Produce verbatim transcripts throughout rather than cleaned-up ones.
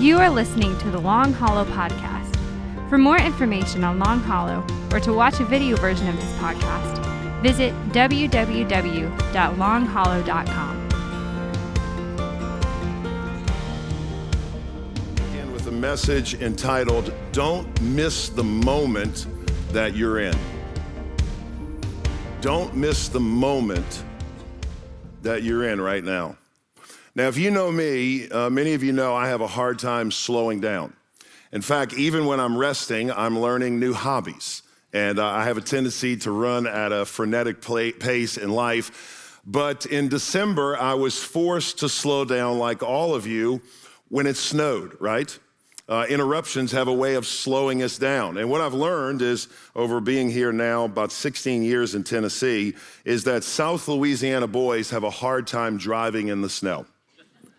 You are listening to the Long Hollow podcast. For more information on Long Hollow or to watch a video version of this podcast, visit w w w dot long hollow dot com. And with a message entitled, Don't Miss the Moment That You're In. Don't miss the moment that you're in right now. Now, if you know me, uh, many of you know I have a hard time slowing down. In fact, even when I'm resting, I'm learning new hobbies. And uh, I have a tendency to run at a frenetic play- pace in life. But in December, I was forced to slow down like all of you when it snowed, right? Uh, interruptions have a way of slowing us down. And what I've learned is, over being here now about sixteen years in Tennessee, is that South Louisiana boys have a hard time driving in the snow.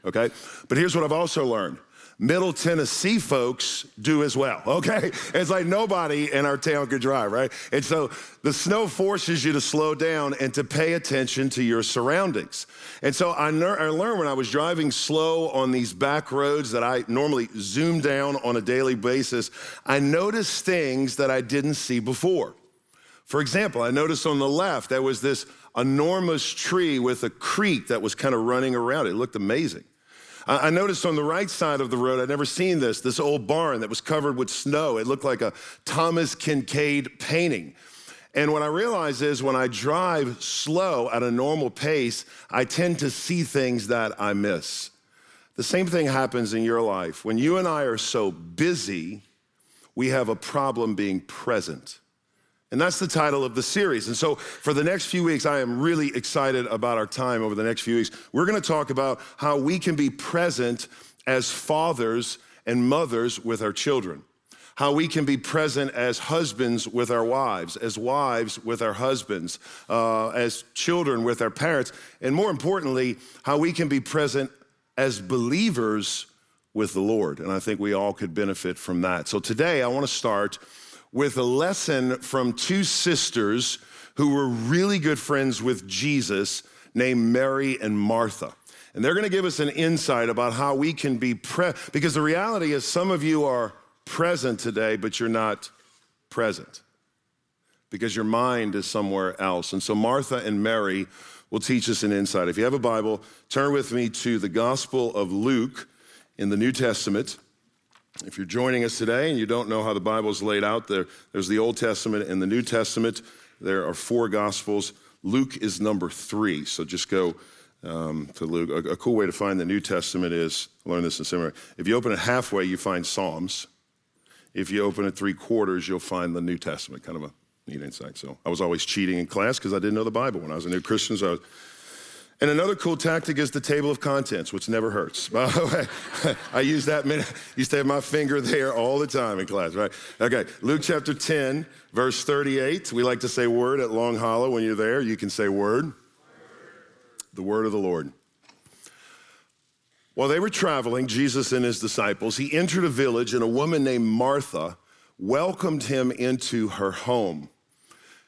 Okay? But here's what I've also learned. Middle Tennessee folks do as well, okay? It's like nobody in our town could drive, right? And so the snow forces you to slow down and to pay attention to your surroundings. And so I, ner- I learned when I was driving slow on these back roads that I normally zoom down on a daily basis, I noticed things that I didn't see before. For example, I noticed on the left there was this enormous tree with a creek that was kind of running around it. It looked amazing. I noticed on the right side of the road, I'd never seen this, this old barn that was covered with snow. It looked like a Thomas Kinkade painting. And what I realize is when I drive slow at a normal pace, I tend to see things that I miss. The same thing happens in your life. When you and I are so busy, we have a problem being present. And that's the title of the series. And so for the next few weeks, I am really excited about our time over the next few weeks. We're going to talk about how we can be present as fathers and mothers with our children, how we can be present as husbands with our wives, as wives with our husbands, uh, as children with our parents, and more importantly, how we can be present as believers with the Lord. And I think we all could benefit from that. So today I want to start with a lesson from two sisters who were really good friends with Jesus named Mary and Martha. And they're gonna give us an insight about how we can be pre- because the reality is some of you are present today, but you're not present because your mind is somewhere else. And so Martha and Mary will teach us an insight. If you have a Bible, turn with me to the Gospel of Luke in the New Testament. If you're joining us today and you don't know how the Bible's laid out, there, there's the Old Testament and the New Testament. There are four Gospels. Luke is number three, so just go um, to Luke. A, a cool way to find the New Testament is, I learned this in seminary, if you open it halfway, you find Psalms. If you open it three quarters, you'll find the New Testament. Kind of a neat insight. So I was always cheating in class because I didn't know the Bible when I was a new Christian, so I was... And another cool tactic is the table of contents, which never hurts. By the way, I use that, I used to have my finger there all the time in class, right? Okay, Luke chapter ten, verse thirty-eight. We like to say word at Long Hollow. When you're there, you can say word. Word. The word of the Lord. While they were traveling, Jesus and his disciples, he entered a village, and a woman named Martha welcomed him into her home.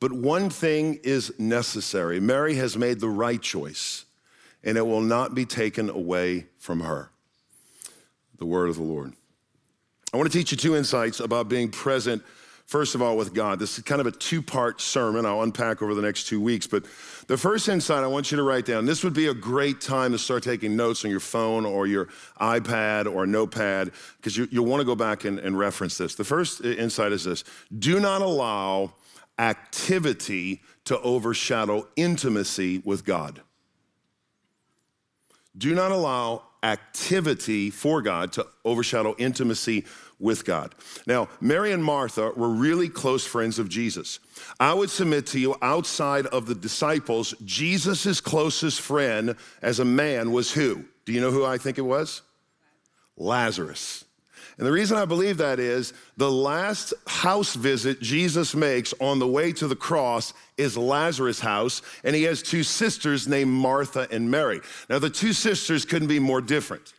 but one thing is necessary. Mary has made the right choice, and it will not be taken away from her." The word of the Lord. I want to teach you two insights about being present, first of all, with God. This is kind of a two-part sermon I'll unpack over the next two weeks. But the first insight I want you to write down, this would be a great time to start taking notes on your phone or your iPad or notepad, because you, you'll want to go back and, and reference this. The first insight is this: do not allow activity to overshadow intimacy with God. Do not allow activity for God to overshadow intimacy with God. Now, Mary and Martha were really close friends of Jesus. I would submit to you, outside of the disciples, Jesus' closest friend as a man was who? Do you know who I think it was? Lazarus. And the reason I believe that is the last house visit Jesus makes on the way to the cross is Lazarus' house, and he has two sisters named Martha and Mary. Now, the two sisters couldn't be more different.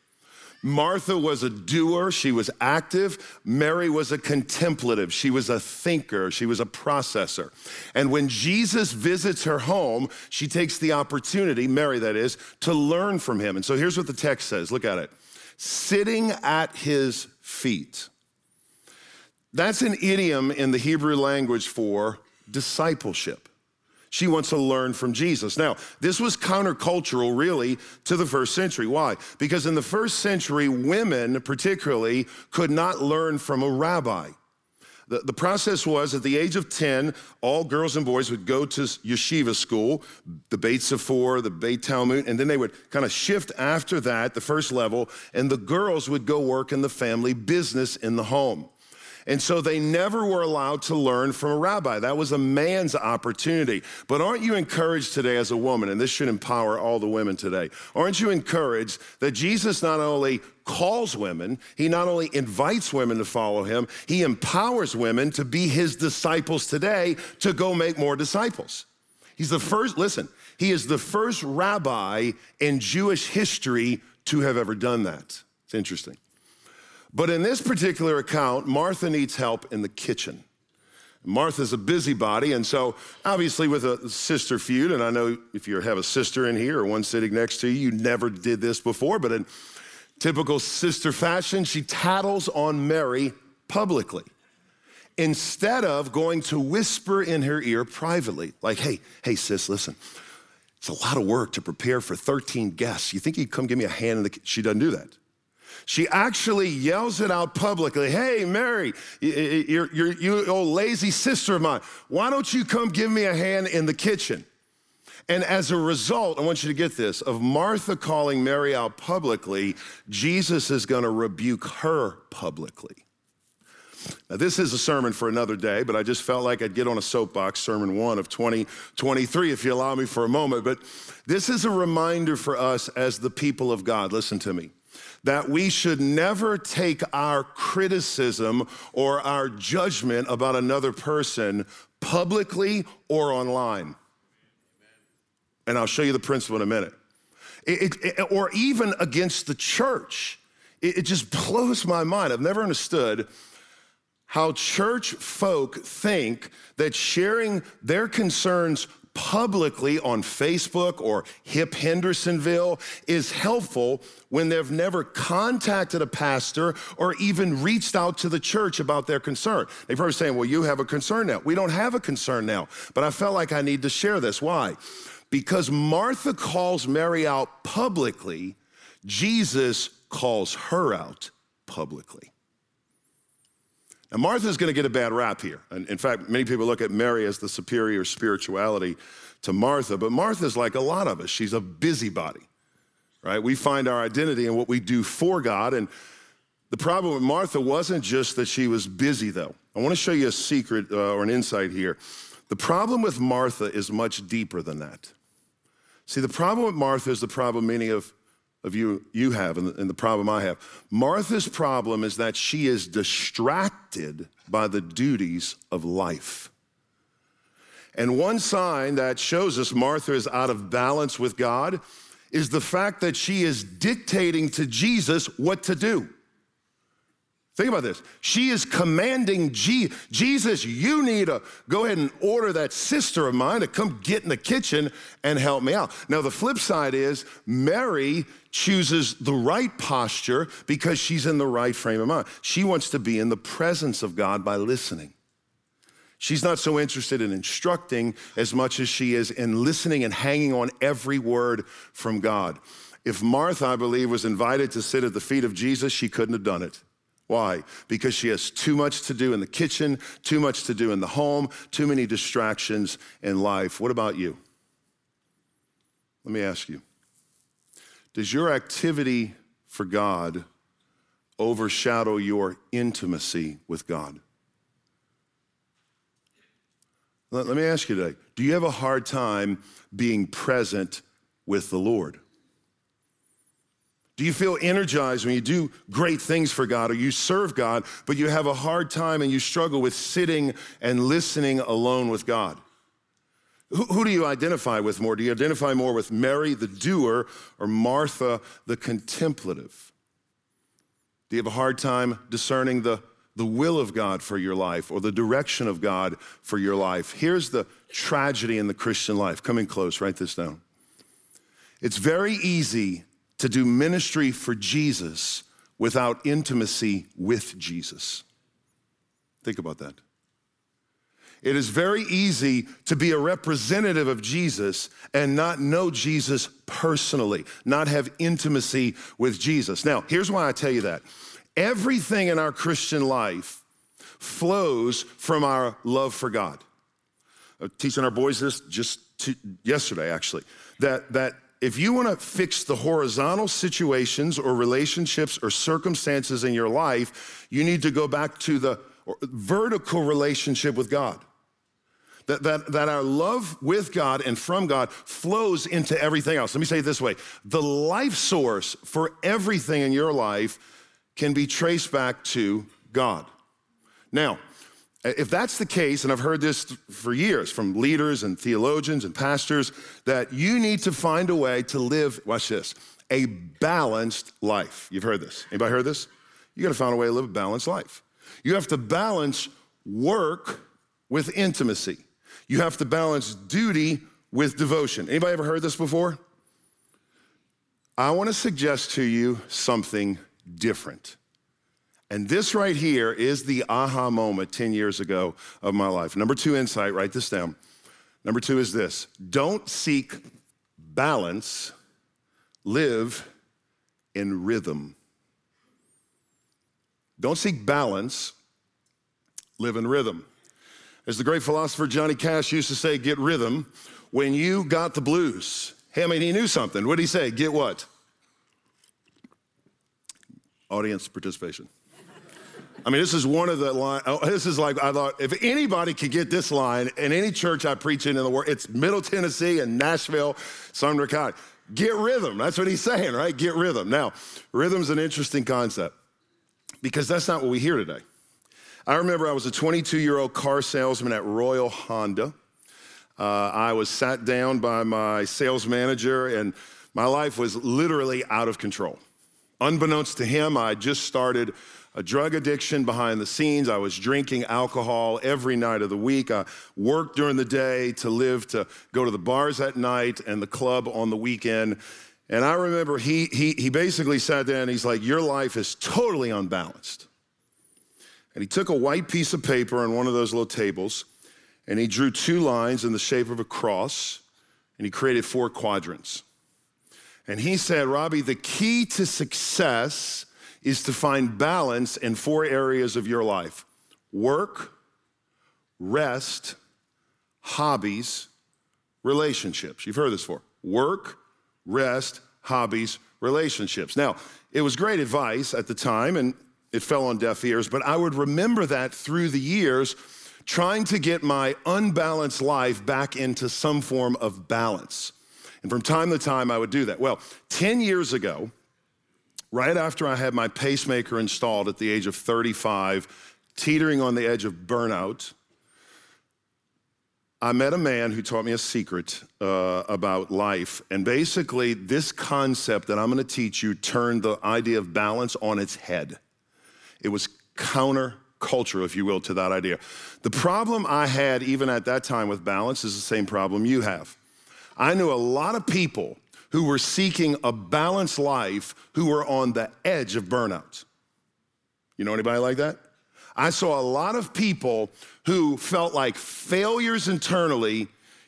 Martha was a doer, she was active. Mary was a contemplative, she was a thinker, she was a processor. And when Jesus visits her home, she takes the opportunity, Mary that is, to learn from him. And so here's what the text says, look at it. Sitting at his feet. That's an idiom in the Hebrew language for discipleship. She wants to learn from Jesus. Now, this was countercultural, really, to the first century. Why? Because in the first century, women particularly could not learn from a rabbi. The, the process was at the age of ten, all girls and boys would go to yeshiva school, the Beit Sefer, the Beit Talmud, and then they would kind of shift after that, the first level, and the girls would go work in the family business in the home. And so they never were allowed to learn from a rabbi. That was a man's opportunity. But aren't you encouraged today as a woman, and this should empower all the women today, aren't you encouraged that Jesus not only calls women, he not only invites women to follow him, he empowers women to be his disciples today to go make more disciples. He's the first, listen, he is the first rabbi in Jewish history to have ever done that. It's interesting. But in this particular account, Martha needs help in the kitchen. Martha's a busybody, and so obviously with a sister feud, and I know if you have a sister in here or one sitting next to you, you never did this before, but in typical sister fashion, she tattles on Mary publicly instead of going to whisper in her ear privately, like, hey, hey, sis, listen, it's a lot of work to prepare for thirteen guests. You think you'd come give me a hand in the kitchen? She doesn't do that. She actually yells it out publicly. Hey, Mary, you, you, you old lazy sister of mine, why don't you come give me a hand in the kitchen? And as a result, I want you to get this, of Martha calling Mary out publicly, Jesus is going to rebuke her publicly. Now, this is a sermon for another day, but I just felt like I'd get on a soapbox, sermon one of twenty twenty-three, if you allow me for a moment. But this is a reminder for us as the people of God, listen to me, that we should never take our criticism or our judgment about another person publicly or online. Amen. And I'll show you the principle in a minute. It, it, it, or even against the church. It, it just blows my mind. I've never understood how church folk think that sharing their concerns publicly on Facebook or hip Hendersonville is helpful when they've never contacted a pastor or even reached out to the church about their concern. They're probably saying, well, you have a concern now. We don't have a concern now, but I felt like I need to share this. Why? Because Martha calls Mary out publicly, Jesus calls her out publicly. Now, Martha's going to get a bad rap here. And in fact, many people look at Mary as the superior spirituality to Martha, but Martha's like a lot of us. She's a busybody, right? We find our identity in what we do for God. And the problem with Martha wasn't just that she was busy, though. I want to show you a secret uh, or an insight here. The problem with Martha is much deeper than that. See, the problem with Martha is the problem many of, of you, you have and the, and the problem I have. Martha's problem is that she is distracted by the duties of life. And one sign that shows us Martha is out of balance with God is the fact that she is dictating to Jesus what to do. Think about this. She is commanding Je- Jesus, you need to go ahead and order that sister of mine to come get in the kitchen and help me out. Now, the flip side is Mary chooses the right posture because she's in the right frame of mind. She wants to be in the presence of God by listening. She's not so interested in instructing as much as she is in listening and hanging on every word from God. If Martha, I believe, was invited to sit at the feet of Jesus, she couldn't have done it. Why? Because she has too much to do in the kitchen, too much to do in the home, too many distractions in life. What about you? Let me ask you, does your activity for God overshadow your intimacy with God? Let, let me ask you today, do you have a hard time being present with the Lord? Do you feel energized when you do great things for God or you serve God, but you have a hard time and you struggle with sitting and listening alone with God? Who, who do you identify with more? Do you identify more with Mary, the doer, or Martha, the contemplative? Do you have a hard time discerning the, the will of God for your life or the direction of God for your life? Here's the tragedy in the Christian life. Come in close, write this down. It's very easy to do ministry for Jesus without intimacy with Jesus. Think about that. It is very easy to be a representative of Jesus and not know Jesus personally, not have intimacy with Jesus. Now, here's why I tell you that. Everything in our Christian life flows from our love for God. I'm teaching our boys this just to, yesterday, actually, that that. If you want to fix the horizontal situations or relationships or circumstances in your life, you need to go back to the vertical relationship with God. That, that, that our love with God and from God flows into everything else. Let me say it this way. The life source for everything in your life can be traced back to God. Now, if that's the case, and I've heard this for years from leaders and theologians and pastors, that you need to find a way to live, watch this, a balanced life. You've heard this. Anybody heard this? You gotta find a way to live a balanced life. You have to balance work with intimacy. You have to balance duty with devotion. Anybody ever heard this before? I wanna suggest to you something different. And this right here is the aha moment ten years ago of my life. Number two insight, write this down. Number two is this: don't seek balance, live in rhythm. Don't seek balance, live in rhythm. As the great philosopher Johnny Cash used to say, get rhythm when you got the blues. Hey, I mean, he knew something. What did he say? Get what? Audience participation. I mean, this is one of the line. This is like, I thought, if anybody could get this line in any church I preach in in the world, it's Middle Tennessee and Nashville, Sumner County. Get rhythm. That's what he's saying, right? Get rhythm. Now, rhythm's an interesting concept because that's not what we hear today. I remember I was a twenty-two-year-old car salesman at Royal Honda. Uh, I was sat down by my sales manager, and my life was literally out of control. Unbeknownst to him, I just started a drug addiction behind the scenes. I was drinking alcohol every night of the week. I worked during the day to live, to go to the bars at night and the club on the weekend. And I remember he he he basically sat down and he's like, your life is totally unbalanced. And he took a white piece of paper on one of those little tables and he drew two lines in the shape of a cross and he created four quadrants. And he said, Robbie, the key to success is to find balance in four areas of your life: work, rest, hobbies, relationships. You've heard this before. Work, rest, hobbies, relationships. Now, it was great advice at the time, and it fell on deaf ears, but I would remember that through the years, trying to get my unbalanced life back into some form of balance. And from time to time, I would do that. Well, ten years ago, right after I had my pacemaker installed at the age of thirty-five, teetering on the edge of burnout, I met a man who taught me a secret uh, about life. And basically, this concept that I'm gonna teach you turned the idea of balance on its head. It was counterculture, if you will, to that idea. The problem I had even at that time with balance is the same problem you have. I knew a lot of people who were seeking a balanced life who were on the edge of burnout. You know anybody like that? I saw a lot of people who felt like failures internally,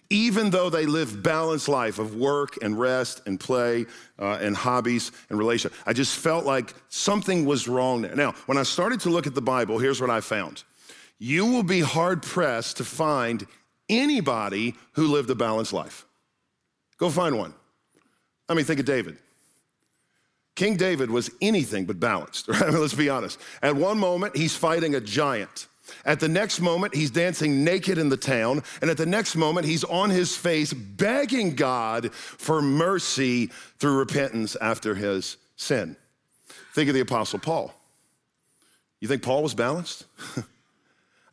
even though they lived balanced life of work and rest and play uh, and hobbies and relationships. I just felt like something was wrong there. Now, when I started to look at the Bible, here's what I found. You will be hard-pressed to find anybody who lived a balanced life. Go find one. I mean, think of David. King David was anything but balanced, right? I mean, let's be honest. At one moment, he's fighting a giant. At the next moment, he's dancing naked in the town. And at the next moment, he's on his face begging God for mercy through repentance after his sin. Think of the Apostle Paul. You think Paul was balanced?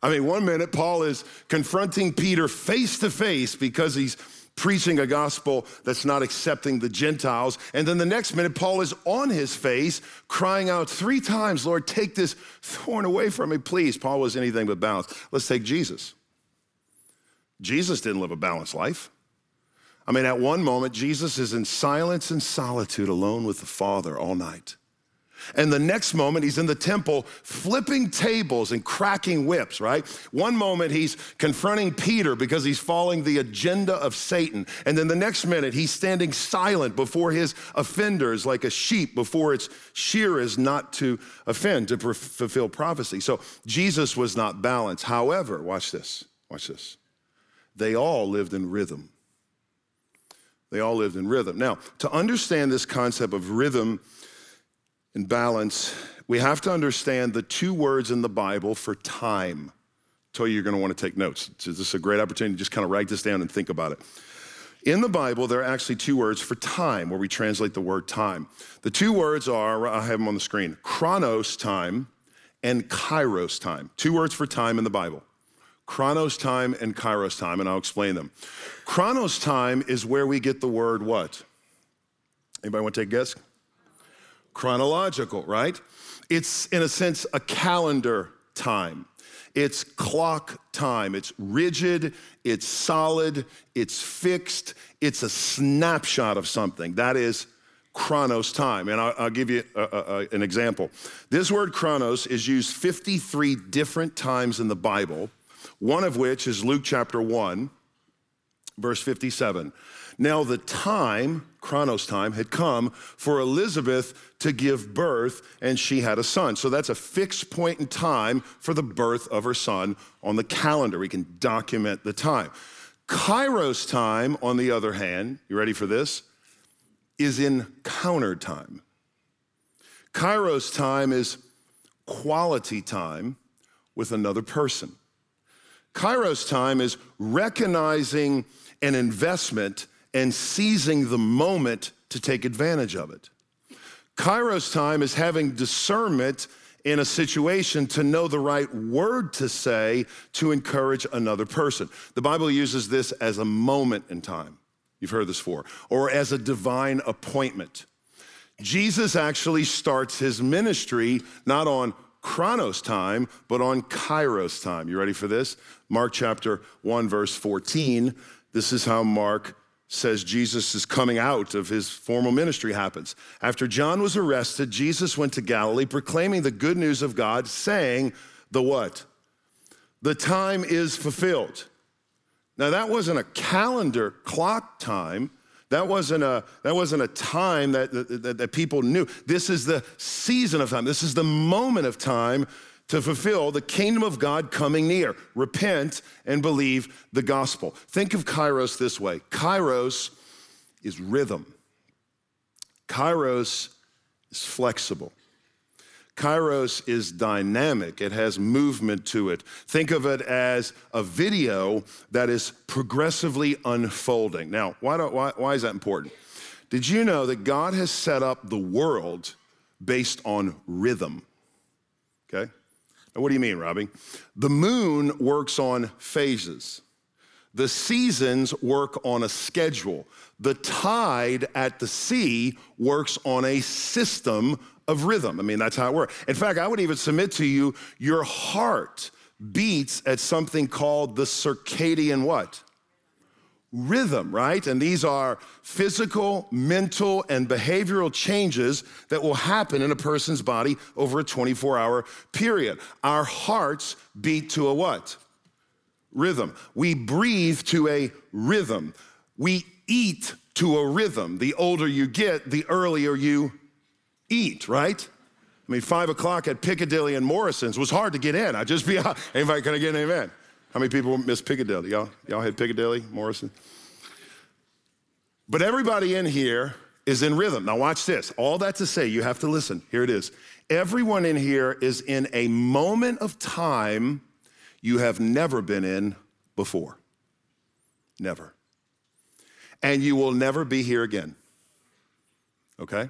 I mean, one minute Paul is confronting Peter face to face because he's preaching a gospel that's not accepting the Gentiles. And then the next minute, Paul is on his face crying out three times, Lord, take this thorn away from me, please. Paul was anything but balanced. Let's take Jesus. Jesus didn't live a balanced life. I mean, at one moment, Jesus is in silence and solitude alone with the Father all night. And the next moment, he's in the temple flipping tables and cracking whips, right? One moment, he's confronting Peter because he's following the agenda of Satan. And then the next minute, he's standing silent before his offenders like a sheep before its shearers, not to offend, to pre- fulfill prophecy. So Jesus was not balanced. However, watch this, watch this. They all lived in rhythm. They all lived in rhythm. Now, to understand this concept of rhythm and balance, we have to understand the two words in the Bible for time. I told you you're going to want to take notes. This is a great opportunity to just kind of write this down and think about it. In the Bible, there are actually two words for time, where we translate the word time. The two words are, I have them on the screen, chronos time and kairos time. Two words for time in the Bible. Chronos time and kairos time, and I'll explain them. Chronos time is where we get the word what? Anybody want to take a guess? Chronological, right? It's, in a sense, a calendar time. It's clock time. It's rigid, it's solid, it's fixed, it's a snapshot of something. That is chronos time. And I'll, I'll give you a, a, an example. This word chronos is used fifty-three different times in the Bible, one of which is Luke chapter one, verse fifty-seven. Now the time, chronos time, had come for Elizabeth to give birth, and she had a son. So that's a fixed point in time for the birth of her son on the calendar. We can document the time. Kairos time, on the other hand, you ready for this, is in counter time. Kairos time is quality time with another person. Kairos time is recognizing an investment and seizing the moment to take advantage of it. Kairos time is having discernment in a situation to know the right word to say to encourage another person. The Bible uses this as a moment in time. You've heard this before. Or as a divine appointment. Jesus actually starts his ministry not on chronos time, but on kairos time. You ready for this? Mark chapter one, verse fourteen. This is how Mark says Jesus' coming out of his formal ministry happens. After John was arrested, Jesus went to Galilee proclaiming the good news of God, saying the what? The time is fulfilled. Now that wasn't a calendar clock time. That wasn't a, that wasn't a time that, that, that people knew. This is the season of time. This is the moment of time to fulfill the kingdom of God coming near. Repent and believe the gospel. Think of kairos this way. Kairos is rhythm. Kairos is flexible. Kairos is dynamic. It has movement to it. Think of it as a video that is progressively unfolding. Now, why, do, why, why is that important? Did you know that God has set up the world based on rhythm? Okay? Now, what do you mean, Robbie? The moon works on phases. The seasons work on a schedule. The tide at the sea works on a system of rhythm. I mean, that's how it works. In fact, I would even submit to you, your heart beats at something called the circadian what? Rhythm, right? And these are physical, mental, and behavioral changes that will happen in a person's body over a twenty-four hour period. Our hearts beat to a what? Rhythm. We breathe to a rhythm. We eat to a rhythm. The older you get, the earlier you eat, right? I mean, five o'clock at Piccadilly and Morrison's was hard to get in. I'd just be out. Anybody gonna get an event? How many people miss Piccadilly? Y'all, y'all had Piccadilly, Morrison? But everybody in here is in rhythm. Now watch this. All that to say, you have to listen. Here it is. Everyone in here is in a moment of time you have never been in before. Never. And you will never be here again. Okay?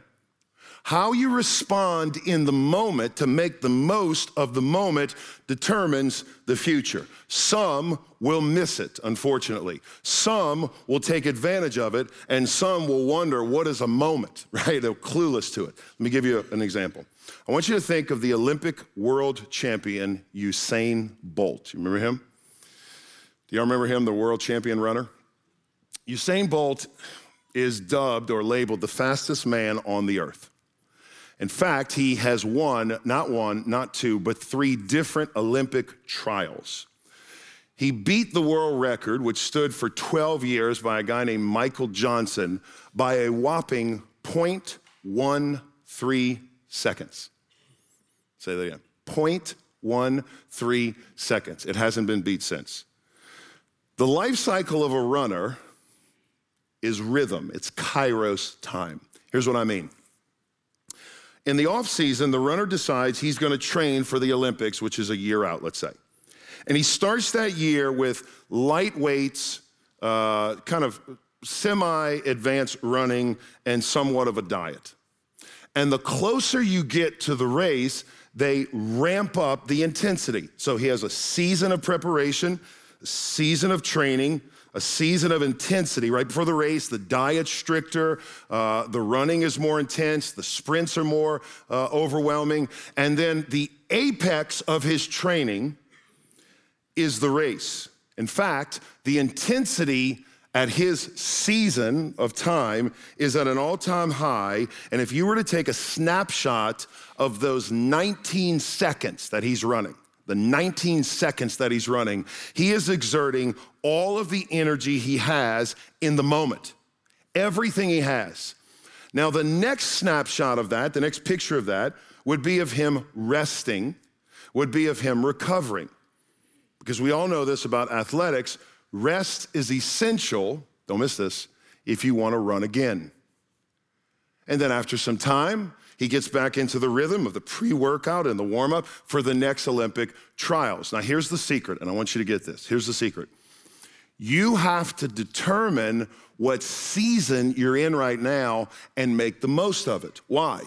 How you respond in the moment to make the most of the moment determines the future. Some will miss it, unfortunately. Some will take advantage of it, and some will wonder, what is a moment, right? They're clueless to it. Let me give you an example. I want you to think of the Olympic world champion, Usain Bolt. You remember him? Do y'all remember him, the world champion runner? Usain Bolt is dubbed or labeled the fastest man on the earth. In fact, he has won, not one, not two, but three different Olympic trials. He beat the world record, which stood for twelve years by a guy named Michael Johnson, by a whopping zero point one three seconds. Say that again, zero point one three seconds. It hasn't been beat since. The life cycle of a runner is rhythm, it's kairos time. Here's what I mean. In the off season, the runner decides he's gonna train for the Olympics, which is a year out, let's say. And he starts that year with light weights, uh, kind of semi-advanced running, and somewhat of a diet. And the closer you get to the race, they ramp up the intensity. So he has a season of preparation, a season of training, a season of intensity right before the race. The diet's stricter, uh, the running is more intense, the sprints are more uh, overwhelming, and then the apex of his training is the race. In fact, the intensity at his season of time is at an all-time high, and if you were to take a snapshot of those nineteen seconds that he's running, the nineteen seconds that he's running, he is exerting all of the energy he has in the moment, everything he has. Now, the next snapshot of that, the next picture of that, would be of him resting, would be of him recovering. Because we all know this about athletics, rest is essential, don't miss this, if you want to run again. And then after some time, he gets back into the rhythm of the pre-workout and the warm-up for the next Olympic trials. Now, here's the secret, and I want you to get this. Here's the secret. You have to determine what season you're in right now and make the most of it. Why?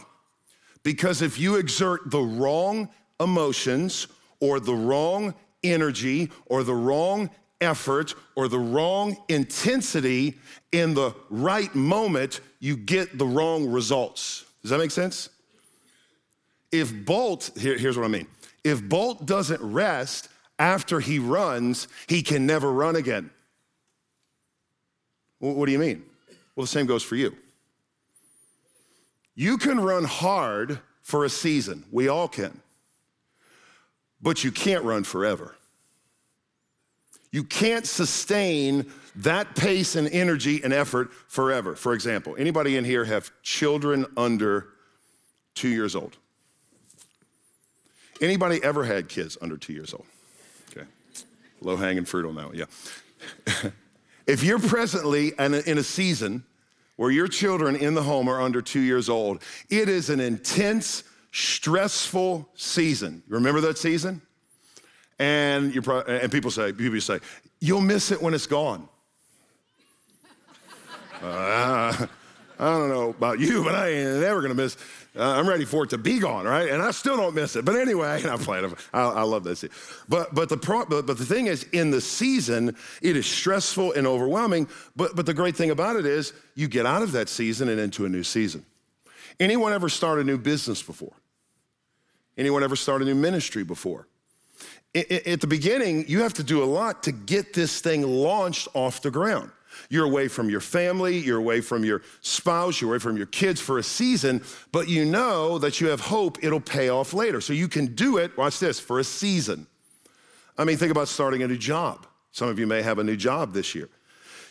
Because if you exert the wrong emotions or the wrong energy or the wrong effort or the wrong intensity in the right moment, you get the wrong results. Does that make sense? If Bolt, here, here's what I mean. If Bolt doesn't rest after he runs, he can never run again. Well, what do you mean? Well, the same goes for you. You can run hard for a season. We all can. But you can't run forever. You can't sustain that pace and energy and effort forever. For example, anybody in here have children under two years old? Anybody ever had kids under two years old? Okay, low-hanging fruit on that one, yeah. If you're presently in a season where your children in the home are under two years old, it is an intense, stressful season. You remember that season? And you're pro- and people say, people say, you'll miss it when it's gone. Uh, I don't know about you, but I ain't never gonna miss. Uh, I'm ready for it to be gone, right? And I still don't miss it. But anyway, I'm playing. I, I love that season. But but the pro- but, but the thing is, in the season, it is stressful and overwhelming. But but the great thing about it is, you get out of that season and into a new season. Anyone ever start a new business before? Anyone ever start a new ministry before? At the beginning, you have to do a lot to get this thing launched off the ground. You're away from your family, you're away from your spouse, you're away from your kids for a season, but you know that you have hope it'll pay off later. So you can do it, watch this, for a season. I mean, think about starting a new job. Some of you may have a new job this year.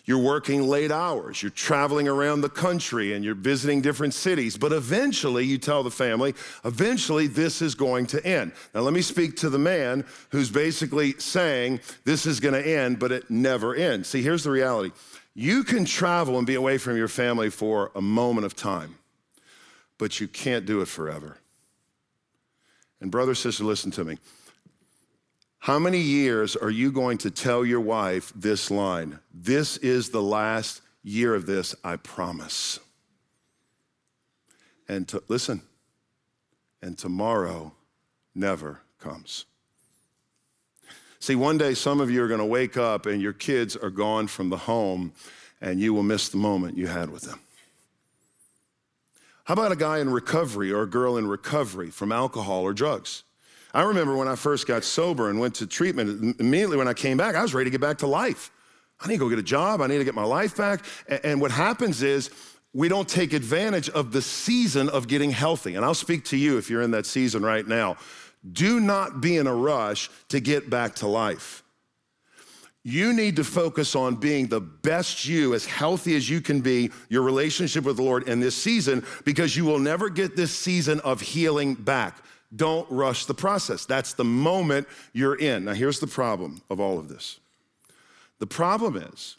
You're working late hours, you're traveling around the country, and you're visiting different cities, but eventually, you tell the family, eventually this is going to end. Now let me speak to the man who's basically saying this is gonna end, but it never ends. See, here's the reality. You can travel and be away from your family for a moment of time, but you can't do it forever. And brother, sister, listen to me. How many years are you going to tell your wife this line? This is the last year of this, I promise. And to, listen, and tomorrow never comes. See, one day some of you are going to wake up and your kids are gone from the home and you will miss the moment you had with them. How about a guy in recovery or a girl in recovery from alcohol or drugs? I remember when I first got sober and went to treatment, immediately when I came back, I was ready to get back to life. I need to go get a job. I need to get my life back. And what happens is we don't take advantage of the season of getting healthy. And I'll speak to you if you're in that season right now. Do not be in a rush to get back to life. You need to focus on being the best you, as healthy as you can be, your relationship with the Lord in this season, because you will never get this season of healing back. Don't rush the process. That's the moment you're in. Now, here's the problem of all of this. The problem is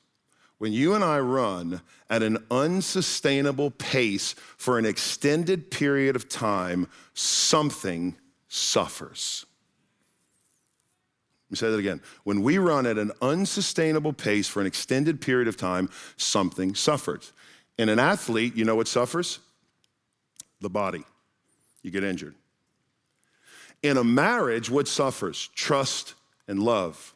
when you and I run at an unsustainable pace for an extended period of time, something suffers. Let me say that again. When we run at an unsustainable pace for an extended period of time, something suffers. In an athlete, you know what suffers? The body. You get injured. In a marriage, what suffers? Trust and love.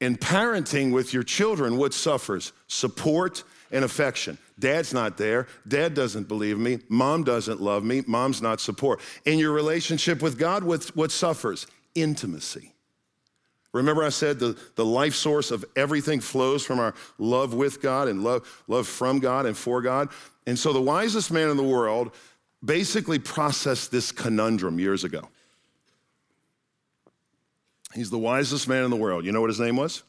In parenting with your children, what suffers? Support and affection. Dad's not there. Dad doesn't believe me. Mom doesn't love me. Mom's not support. In your relationship with God, what, what suffers? Intimacy. Remember I said the, the life source of everything flows from our love with God and love, love from God and for God. And so the wisest man in the world basically processed this conundrum years ago. He's the wisest man in the world. You know what his name was?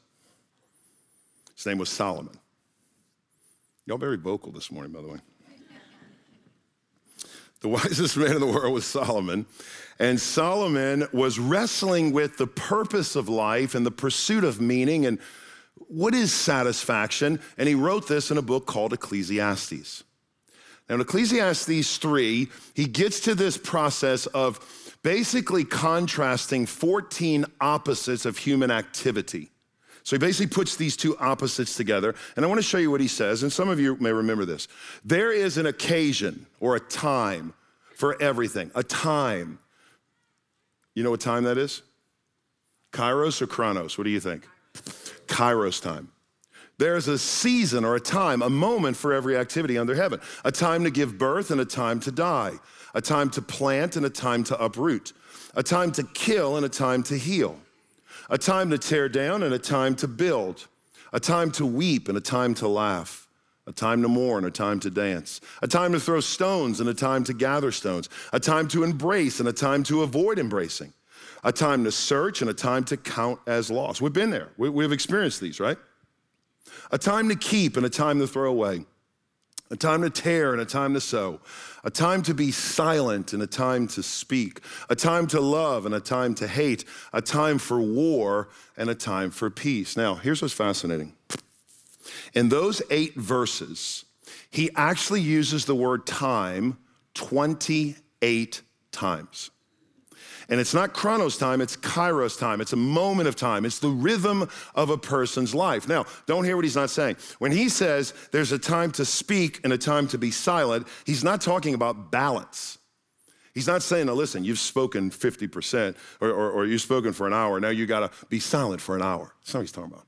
His name was Solomon. Y'all very vocal this morning, by the way. The wisest man in the world was Solomon. And Solomon was wrestling with the purpose of life and the pursuit of meaning and what is satisfaction. And he wrote this in a book called Ecclesiastes. Now, in Ecclesiastes three, he gets to this process of basically contrasting fourteen opposites of human activity. So he basically puts these two opposites together. And I want to show you what he says. And some of you may remember this. There is an occasion or a time for everything. A time. You know what time that is? Kairos or Chronos? What do you think? Kairos time. There is a season or a time, a moment for every activity under heaven. A time to give birth and a time to die. A time to plant and a time to uproot. A time to kill and a time to heal. A time to tear down and a time to build. A time to weep and a time to laugh. A time to mourn, a time to dance. A time to throw stones and a time to gather stones. A time to embrace and a time to avoid embracing. A time to search and a time to count as loss. We've been there. We, we've experienced these, right? A time to keep and a time to throw away. A time to tear and a time to sow. A time to be silent and a time to speak. A time to love and a time to hate. A time for war and a time for peace. Now, here's what's fascinating. In those eight verses, he actually uses the word time twenty-eight times. And it's not Chronos time, it's Kairos time. It's a moment of time. It's the rhythm of a person's life. Now, don't hear what he's not saying. When he says there's a time to speak and a time to be silent, he's not talking about balance. He's not saying, now listen, you've spoken fifty percent or, or, or you've spoken for an hour. Now you gotta be silent for an hour. That's not what he's talking about.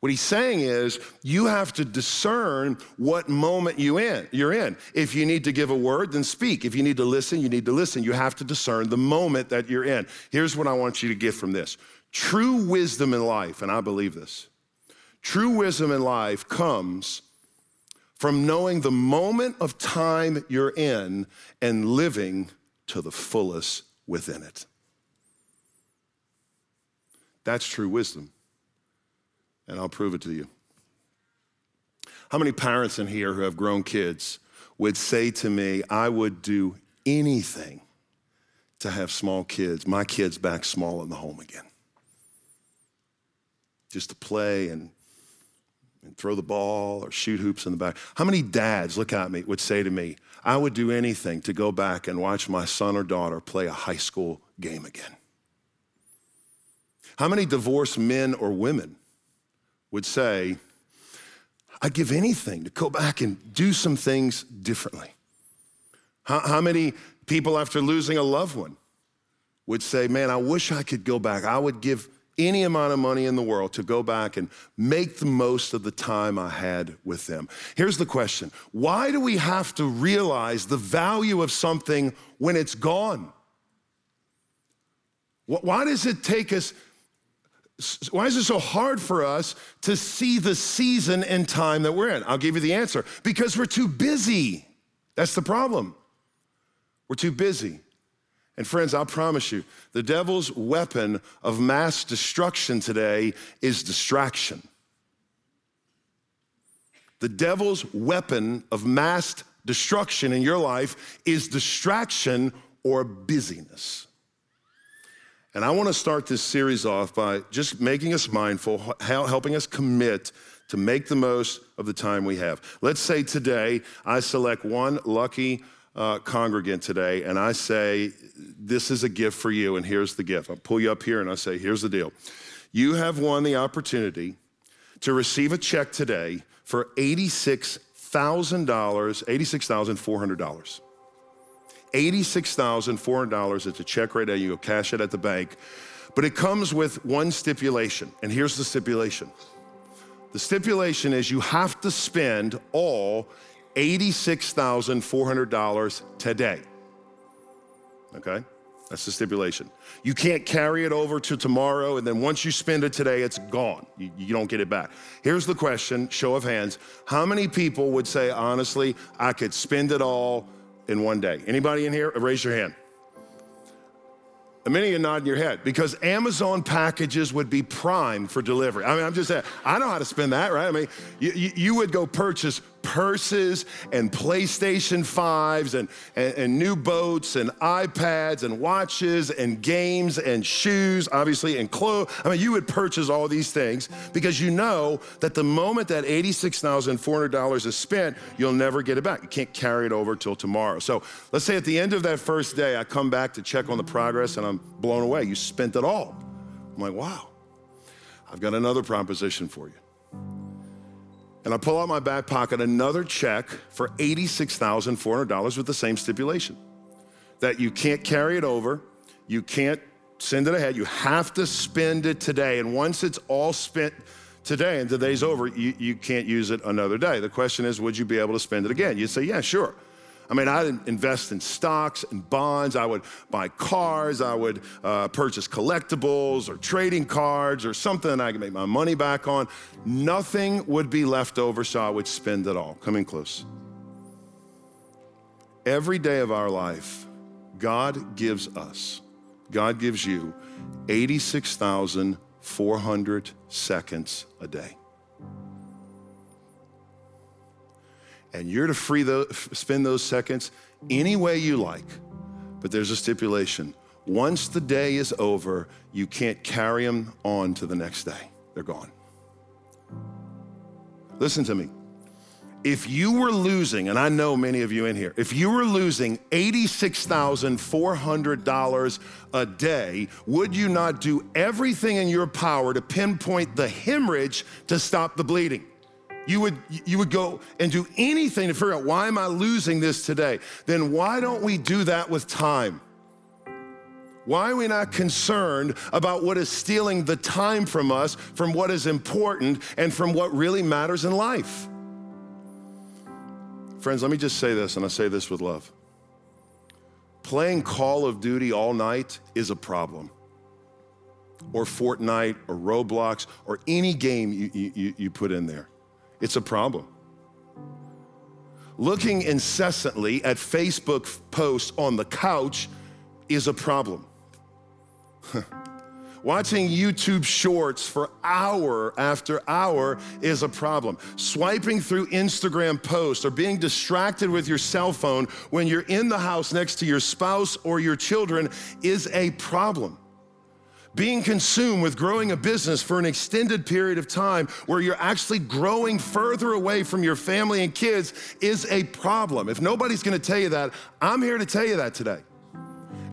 What he's saying is you have to discern what moment you in, you're in. If you need to give a word, then speak. If you need to listen, you need to listen. You have to discern the moment that you're in. Here's what I want you to get from this. True wisdom in life, and I believe this, true wisdom in life comes from knowing the moment of time you're in and living to the fullest within it. That's true wisdom. And I'll prove it to you. How many parents in here who have grown kids would say to me, I would do anything to have small kids, my kids back small in the home again. Just to play and, and throw the ball or shoot hoops in the back. How many dads, look at me, would say to me, I would do anything to go back and watch my son or daughter play a high school game again. How many divorced men or women would say, I'd give anything to go back and do some things differently. How, how many people after losing a loved one would say, man, I wish I could go back. I would give any amount of money in the world to go back and make the most of the time I had with them. Here's the question. Why do we have to realize the value of something when it's gone? Why does it take us, why is it so hard for us to see the season and time that we're in? I'll give you the answer. Because we're too busy. That's the problem. We're too busy. And friends, I promise you, the devil's weapon of mass destruction today is distraction. The devil's weapon of mass destruction in your life is distraction or busyness. And I want to start this series off by just making us mindful, helping us commit to make the most of the time we have. Let's say today I select one lucky Uh, congregant today, and I say, this is a gift for you, and here's the gift. I pull you up here and I say, here's the deal. You have won the opportunity to receive a check today for eighty-six thousand dollars, eighty-six thousand four hundred dollars. eighty-six thousand four hundred dollars, it's a check right now, you go cash it at the bank. But it comes with one stipulation, and here's the stipulation. The stipulation is you have to spend all eighty-six thousand four hundred dollars today, okay? That's the stipulation. You can't carry it over to tomorrow, and then once you spend it today, it's gone. You, you don't get it back. Here's the question, show of hands. How many people would say, honestly, I could spend it all in one day? Anybody in here? Raise your hand. And many of you nodding your head, because Amazon packages would be prime for delivery. I mean, I'm just saying, I know how to spend that, right? I mean, you, you, you would go purchase purses and PlayStation fives and, and, and new boats and iPads and watches and games and shoes, obviously, and clothes. I mean, you would purchase all these things because you know that the moment that eighty-six thousand four hundred dollars is spent, you'll never get it back. You can't carry it over till tomorrow. So let's say at the end of that first day, I come back to check on the progress and I'm blown away. You spent it all. I'm like, wow. I've got another proposition for you. And I pull out my back pocket another check for eighty-six thousand four hundred dollars with the same stipulation, that you can't carry it over, you can't send it ahead, you have to spend it today. And once it's all spent today and today's over, you, you can't use it another day. The question is, would you be able to spend it again? You'd say, yeah, sure. I mean, I'd invest in stocks and bonds. I would buy cars. I would uh, purchase collectibles or trading cards or something I could make my money back on. Nothing would be left over, so I would spend it all. Come in close. Every day of our life, God gives us, God gives you eighty-six thousand four hundred seconds a day. And you're to free those, spend those seconds any way you like, but there's a stipulation. Once the day is over, you can't carry them on to the next day. They're gone. Listen to me. If you were losing, and I know many of you in here, if you were losing eighty-six thousand four hundred dollars a day, would you not do everything in your power to pinpoint the hemorrhage to stop the bleeding? You would you would go and do anything to figure out, why am I losing this today? Then why don't we do that with time? Why are we not concerned about what is stealing the time from us, from what is important, and from what really matters in life? Friends, let me just say this, and I say this with love. Playing Call of Duty all night is a problem, or Fortnite, or Roblox, or any game you, you, you put in there. It's a problem. Looking incessantly at Facebook posts on the couch is a problem. Watching YouTube shorts for hour after hour is a problem. Swiping through Instagram posts or being distracted with your cell phone when you're in the house next to your spouse or your children is a problem. Being consumed with growing a business for an extended period of time where you're actually growing further away from your family and kids is a problem. If nobody's gonna tell you that, I'm here to tell you that today.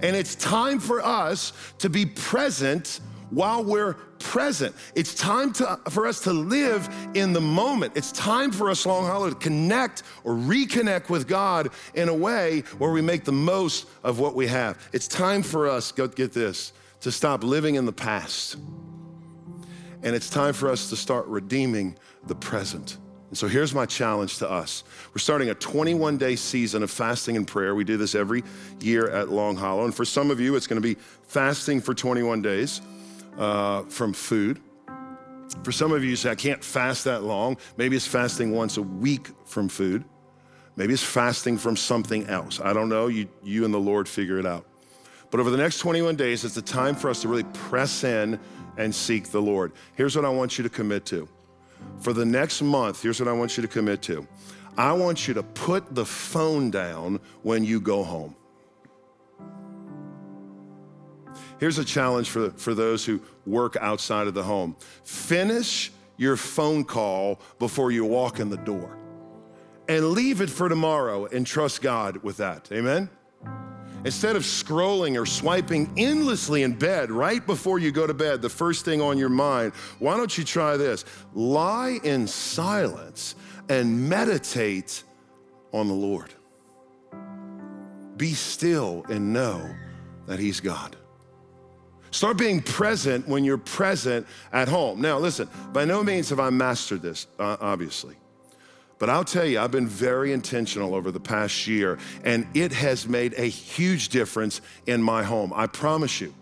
And it's time for us to be present while we're present. It's time to, for us to live in the moment. It's time for us, Long Hollow, to connect or reconnect with God in a way where we make the most of what we have. It's time for us, go get this, to stop living in the past. And it's time for us to start redeeming the present. And so here's my challenge to us. We're starting a twenty-one day season of fasting and prayer. We do this every year at Long Hollow. And for some of you, it's gonna be fasting for twenty-one days uh, from food. For some of you, you say, I can't fast that long. Maybe it's fasting once a week from food. Maybe it's fasting from something else. I don't know, you, you and the Lord figure it out. But over the next twenty-one days, it's the time for us to really press in and seek the Lord. Here's what I want you to commit to. For the next month, here's what I want you to commit to. I want you to put the phone down when you go home. Here's a challenge for, for those who work outside of the home. Finish your phone call before you walk in the door and leave it for tomorrow and trust God with that, amen? Instead of scrolling or swiping endlessly in bed right before you go to bed, the first thing on your mind, why don't you try this? Lie in silence and meditate on the Lord. Be still and know that He's God. Start being present when you're present at home. Now listen, by no means have I mastered this, obviously. But I'll tell you, I've been very intentional over the past year, and it has made a huge difference in my home, I promise you.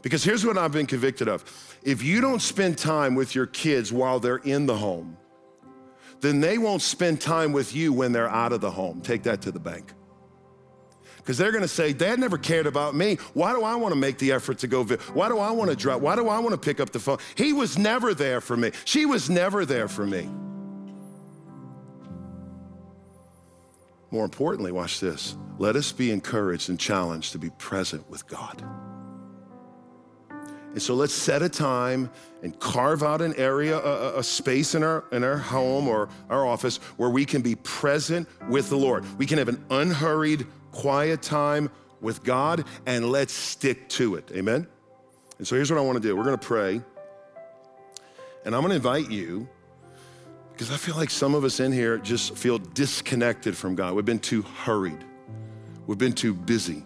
Because here's what I've been convicted of. If you don't spend time with your kids while they're in the home, then they won't spend time with you when they're out of the home. Take that to the bank. Because they're gonna say, Dad never cared about me. Why do I wanna make the effort to go, vi- why do I wanna drive? Why do I wanna pick up the phone? He was never there for me. She was never there for me. More importantly, watch this. Let us be encouraged and challenged to be present with God. And so let's set a time and carve out an area, a, a space in our, in our home or our office where we can be present with the Lord. We can have an unhurried, quiet time with God, and let's stick to it, amen? And so here's what I wanna do. We're gonna pray, and I'm gonna invite you, because I feel like some of us in here just feel disconnected from God. We've been too hurried. We've been too busy.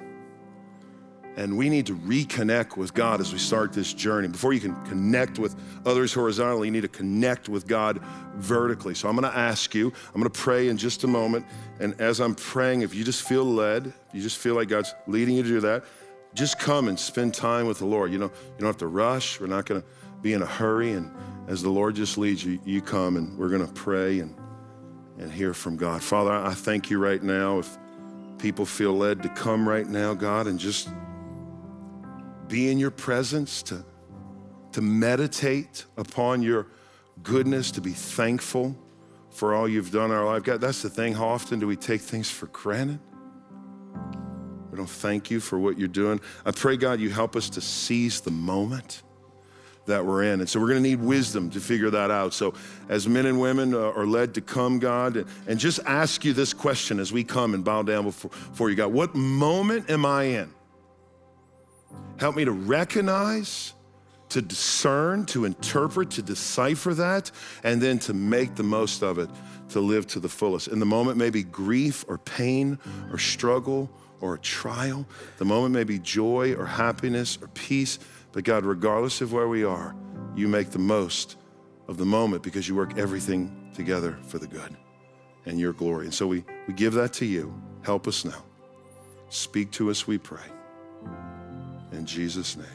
And we need to reconnect with God as we start this journey. Before you can connect with others horizontally, you need to connect with God vertically. So I'm gonna ask you, I'm gonna pray in just a moment. And as I'm praying, if you just feel led, if you just feel like God's leading you to do that, just come and spend time with the Lord. You know, you don't have to rush. We're not gonna be in a hurry, and as the Lord just leads you, you come, and we're gonna pray and, and hear from God. Father, I thank you right now. If people feel led to come right now, God, and just be in your presence, to, to meditate upon your goodness, to be thankful for all you've done in our life. God, that's the thing, how often do we take things for granted? We don't thank you for what you're doing. I pray, God, you help us to seize the moment that we're in. And so we're gonna need wisdom to figure that out. So as men and women uh, are led to come, God, and, and just ask you this question as we come and bow down before, before you, God. What moment am I in? Help me to recognize, to discern, to interpret, to decipher that, and then to make the most of it, to live to the fullest. And the moment may be grief or pain or struggle or a trial. The moment may be joy or happiness or peace. But God, regardless of where we are, you make the most of the moment because you work everything together for the good and your glory. And so we, we give that to you. Help us now. Speak to us, we pray. In Jesus' name.